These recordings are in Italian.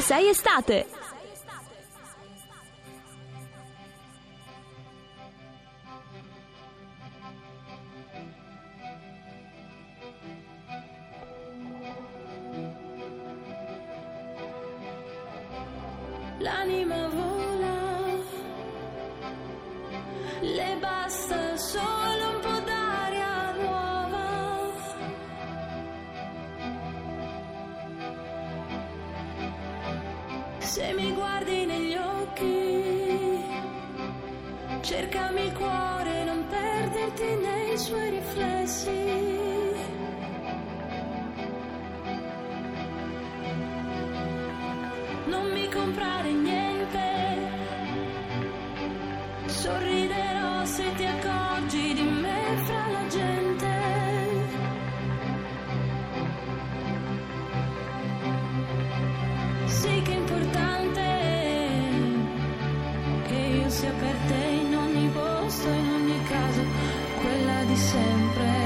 5-6 estate. L'anima vola, le basta solo un po' d'aria nuova. Se mi guardi negli occhi, cercami il cuore, non perderti nei suoi riflessi. Non mi comprare niente, sorriderò se ti accorgi di me fra la gente. Sì che è importante che io sia per te in ogni posto, in ogni caso, quella di sempre.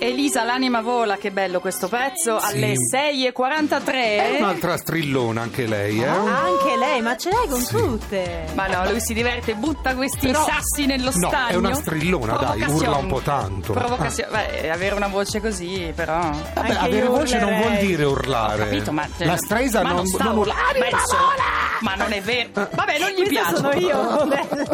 Elisa, l'anima vola, che bello questo pezzo, sì. Alle 6:43. È un'altra strillona anche lei, eh? Anche lei, ma ce l'hai con sì. Tutte. Ma no, lui si diverte, butta questi però... sassi nello stagno. No, è una strillona, dai, urla un po' tanto. Provocazione, beh, avere una voce così, però. Vabbè, avere voce non vuol dire urlare. Ho capito, ma la Streisand non urla. Anima vola! Ma non è vero. Vabbè, non gli piace. Sono io,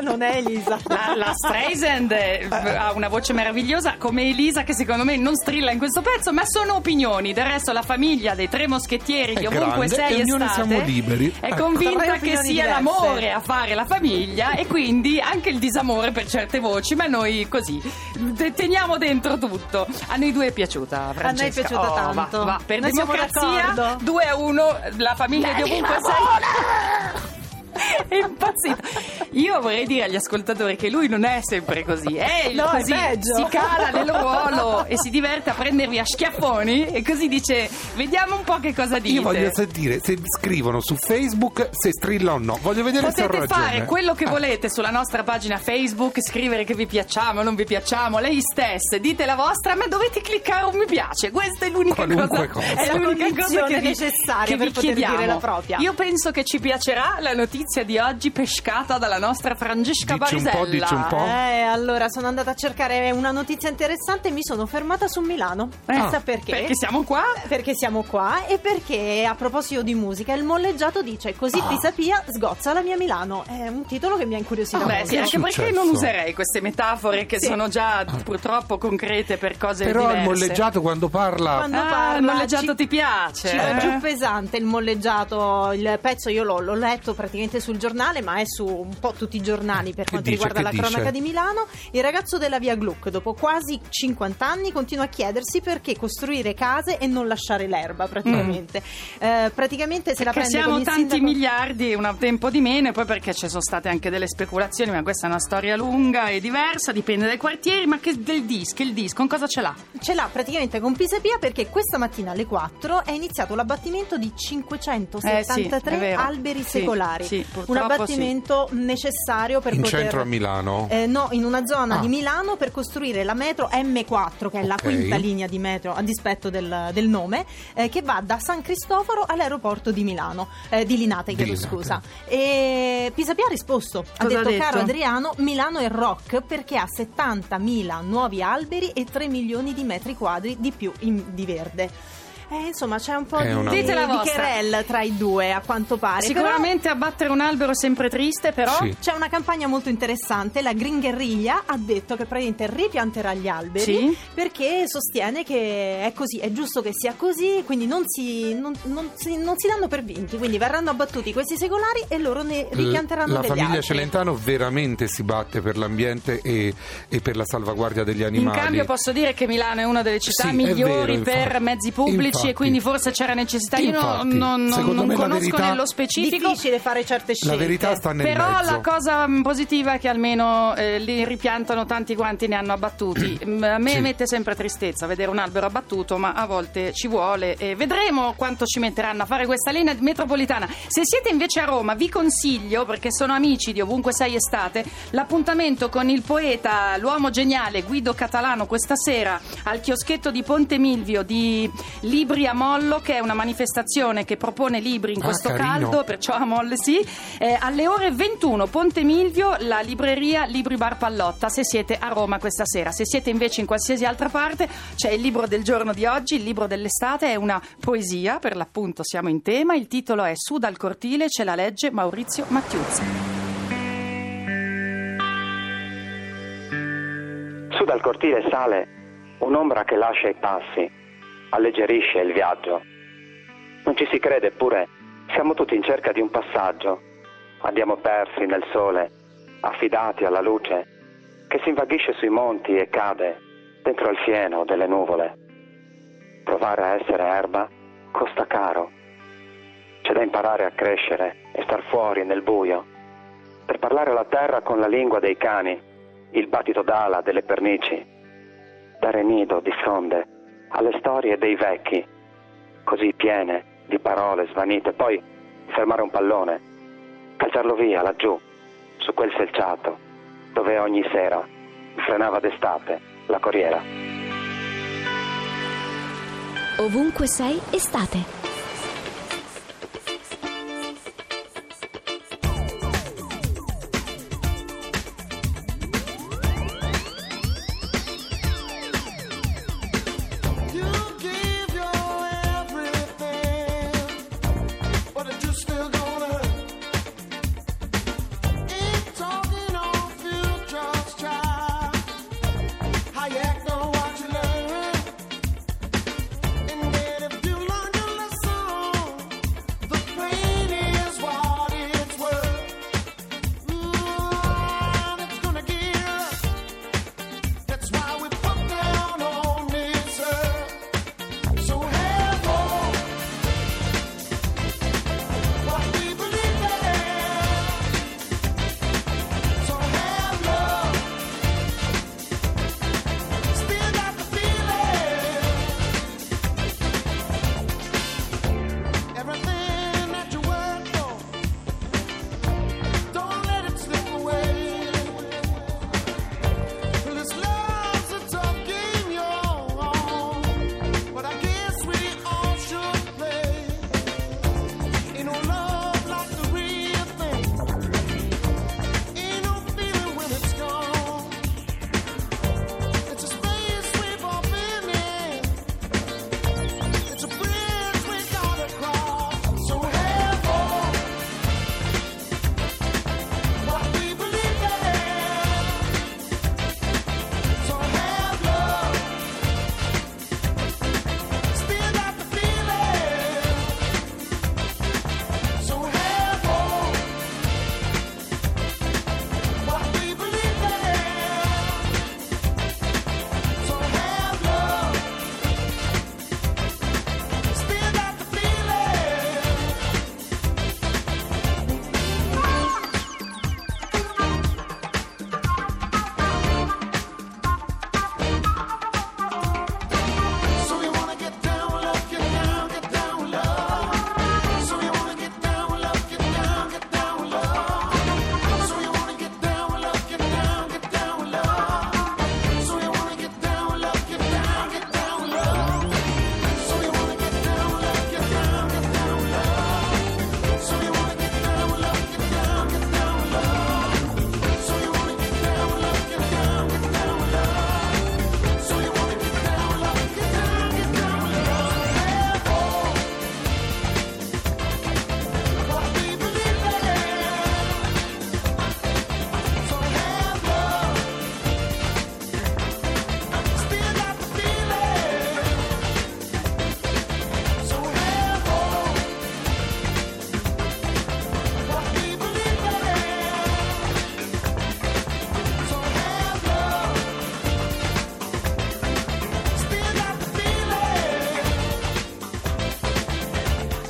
non è Elisa. La Streisand ha una voce meravigliosa come Elisa, che secondo me non strilla in questo pezzo, ma sono opinioni. Del resto la famiglia dei Tre Moschettieri, di ovunque sei estate, è convinta che sia l'amore a fare la famiglia, e quindi anche il disamore per certe voci, ma noi così teniamo dentro tutto. A noi due è piaciuta, Francesca. A noi è piaciuta tanto. Va. Per noi democrazia 2-1, la famiglia di ovunque sei. È impazzito. Io vorrei dire agli ascoltatori che lui non è sempre così, no, così è peggio. Si cala nel ruolo e si diverte a prendervi a schiaffoni e così dice: vediamo un po' che cosa dite. Io voglio sentire se scrivono su Facebook se strilla o no, voglio vedere. Potete se ho ragione. Potete fare quello che volete sulla nostra pagina Facebook, scrivere che vi piacciamo, non vi piacciamo, lei stesse dite la vostra, ma dovete cliccare un mi piace. Questa è l'unica cosa. È l'unica cosa che necessaria per poter dire la propria. Io penso che ci piacerà la notizia di oggi pescata dalla nostra Francesca Barisella. Dici un po'. Allora sono andata a cercare una notizia interessante e mi sono fermata su Milano. Pensa perché? Perché siamo qua e perché a proposito di musica il Molleggiato dice: così Pisapia sgozza la mia Milano. È un titolo che mi ha incuriosito. Anche perché non userei queste metafore che sono già purtroppo concrete per cose diverse. Però il Molleggiato quando parla il Molleggiato ti piace? Ci va giù pesante il Molleggiato. Il pezzo io l'ho letto praticamente sul giornale, ma è su un po' tutti i giornali per quanto riguarda la cronaca di Milano. Il ragazzo della via Gluck dopo quasi 50 anni continua a chiedersi perché costruire case e non lasciare l'erba praticamente. Praticamente se perché la prende siamo con il tanti sindaco... miliardi un tempo di meno, e poi perché ci sono state anche delle speculazioni, ma questa è una storia lunga e diversa, dipende dai quartieri, ma che del disco, il disco con cosa ce l'ha? Ce l'ha praticamente con Pisapia, perché questa mattina alle 4 è iniziato l'abbattimento di 573 alberi secolari. Sì, un abbattimento necessario per poter... In centro a Milano? No, in una zona di Milano per costruire la metro M4, che è la quinta linea di metro a dispetto del nome, che va da San Cristoforo all'aeroporto di Milano, di Linate, scusa. E Pisapia ha risposto, ha detto caro Adriano, Milano è rock perché ha 70.000 nuovi alberi e 3 milioni di metri quadri di più di verde. Insomma c'è un po' di querel tra i due a quanto pare. Sicuramente però, abbattere un albero è sempre triste, però c'è una campagna molto interessante. La Green Guerriglia ha detto che praticamente ripianterà gli alberi perché sostiene che è così, è giusto che sia così, quindi non si danno per vinti, quindi verranno abbattuti questi secolari e loro ne ripianteranno degli altri. La famiglia Celentano veramente si batte per l'ambiente e per la salvaguardia degli animali. In cambio posso dire che Milano è una delle città migliori per mezzi pubblici e quindi forse c'era necessità. Infatti, io non conosco verità, nello specifico, difficile fare certe scelte, la verità sta nel però mezzo. La cosa positiva è che almeno li ripiantano tanti quanti ne hanno abbattuti. A me mette sempre tristezza vedere un albero abbattuto, ma a volte ci vuole e vedremo quanto ci metteranno a fare questa linea metropolitana. Se siete invece a Roma vi consiglio, perché sono amici di Ovunque Sei Estate, l'appuntamento con il poeta, l'uomo geniale Guido Catalano questa sera al chioschetto di Ponte Milvio di Libri a Mollo, che è una manifestazione che propone libri in questo caldo, perciò a Molle alle ore 21 Ponte Milvio, la libreria Libri Bar Pallotta, se siete a Roma questa sera. Se siete invece in qualsiasi altra parte c'è il libro del giorno di oggi, il libro dell'estate, è una poesia, per l'appunto siamo in tema, il titolo è Su dal cortile ce la legge Maurizio Mattiuzzi. Su dal cortile sale un'ombra che lascia i passi, alleggerisce il viaggio. Non ci si crede, eppure siamo tutti in cerca di un passaggio. Andiamo persi nel sole, affidati alla luce che si invaghisce sui monti e cade dentro il fieno delle nuvole. Provare a essere erba costa caro. C'è da imparare a crescere e star fuori nel buio, per parlare alla terra con la lingua dei cani, il battito d'ala delle pernici, dare nido di sonde alle storie dei vecchi, così piene di parole svanite, poi fermare un pallone, calciarlo via laggiù, su quel selciato, dove ogni sera frenava d'estate la corriera. Ovunque sei, estate.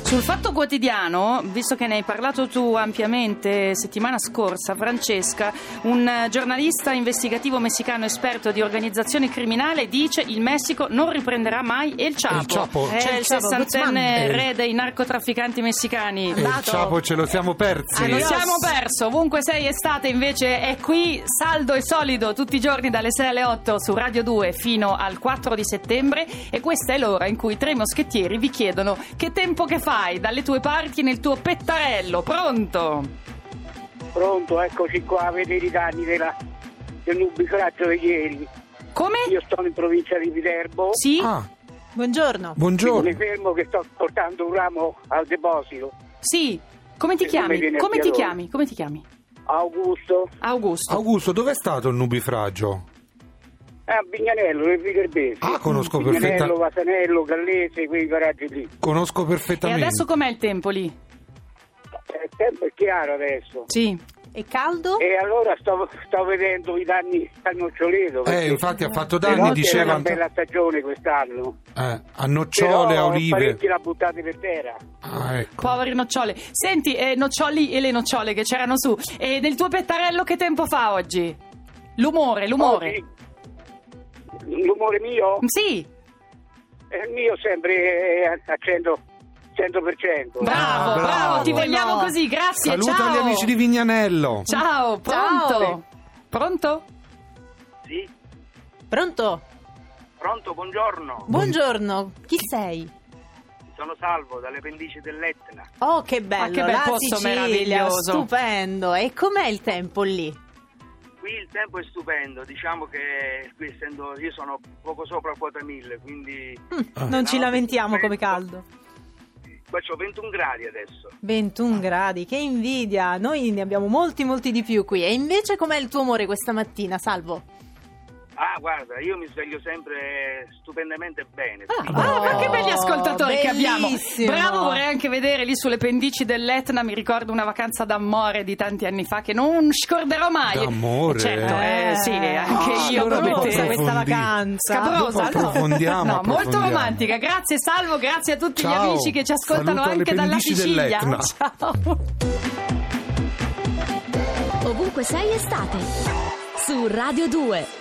Sul Fatto Quotidiano, visto che ne hai parlato tu ampiamente settimana scorsa, Francesca, un giornalista investigativo messicano esperto di organizzazione criminale dice: il Messico non riprenderà mai El Chapo. El Chapo. Il sessantenne re dei narcotrafficanti messicani. Il Chapo ce lo siamo persi. Lo siamo perso. Ovunque sei, estate invece è qui, saldo e solido, tutti i giorni dalle 6 alle 8 su Radio 2 fino al 4 di settembre. E questa è l'ora in cui tre moschettieri vi chiedono che tempo che fa dalle tue parti nel tuo pettarello. Pronto? Pronto, eccoci qua a vedere i danni del nubifragio di ieri. Come? Io sono in provincia di Viterbo. Sì? Ah. Buongiorno. Buongiorno. Mi fermo che sto portando un ramo al deposito. Sì. Come ti chiami? Come ti chiami? Augusto. Augusto, dov'è stato il nubifragio? A Vignanello, nel Viterbese. Ah, conosco perfettamente. Vignanello, Vasanello, Gallese, quei paraggi lì. Conosco perfettamente. E adesso com'è il tempo lì? Il tempo è chiaro adesso. Sì. È caldo? E allora sto vedendo i danni al noccioleto. Infatti ha fatto danni, diceva. È una bella stagione quest'anno. A nocciole, però, a olive. Parecchi l'ha buttate per terra. Ah, ecco. Poveri nocciole. Senti, noccioli e le nocciole che c'erano su. E nel tuo pettarello che tempo fa oggi? L'umore. Oggi. L'umore mio? Sì. Il mio sempre a 100%. Bravo, ti vogliamo così, grazie. Saluta, ciao. Saluta gli amici di Vignanello. Ciao, pronto? Ciao. Pronto? Sì. Pronto, buongiorno. Buongiorno, chi sei? Sono Salvo, dalle pendici dell'Etna. Oh, che bello, che bel posto, Sicilia, meraviglioso. Stupendo, e com'è il tempo lì? Qui il tempo è stupendo, diciamo che qui essendo io sono poco sopra quota 1000, quindi non ci lamentiamo come caldo. Qua c'ho 21 gradi adesso. 21 gradi, che invidia! Noi ne abbiamo molti di più qui. E invece com'è il tuo umore questa mattina, Salvo? Ah, guarda, io mi sveglio sempre stupendamente bene. Che belli ascoltatori, bellissimo, che abbiamo. Bravo, vorrei anche vedere lì sulle pendici dell'Etna. Mi ricordo una vacanza d'amore di tanti anni fa che non scorderò mai. D'amore? Certo, sì, anche io promettevo questa vacanza. Scabrosa, approfondiamo. Molto romantica. Grazie Salvo, grazie a tutti gli amici che ci ascoltano. Saluto anche dalla Sicilia. Dell'Etna. Ciao. Ovunque sei estate su Radio 2.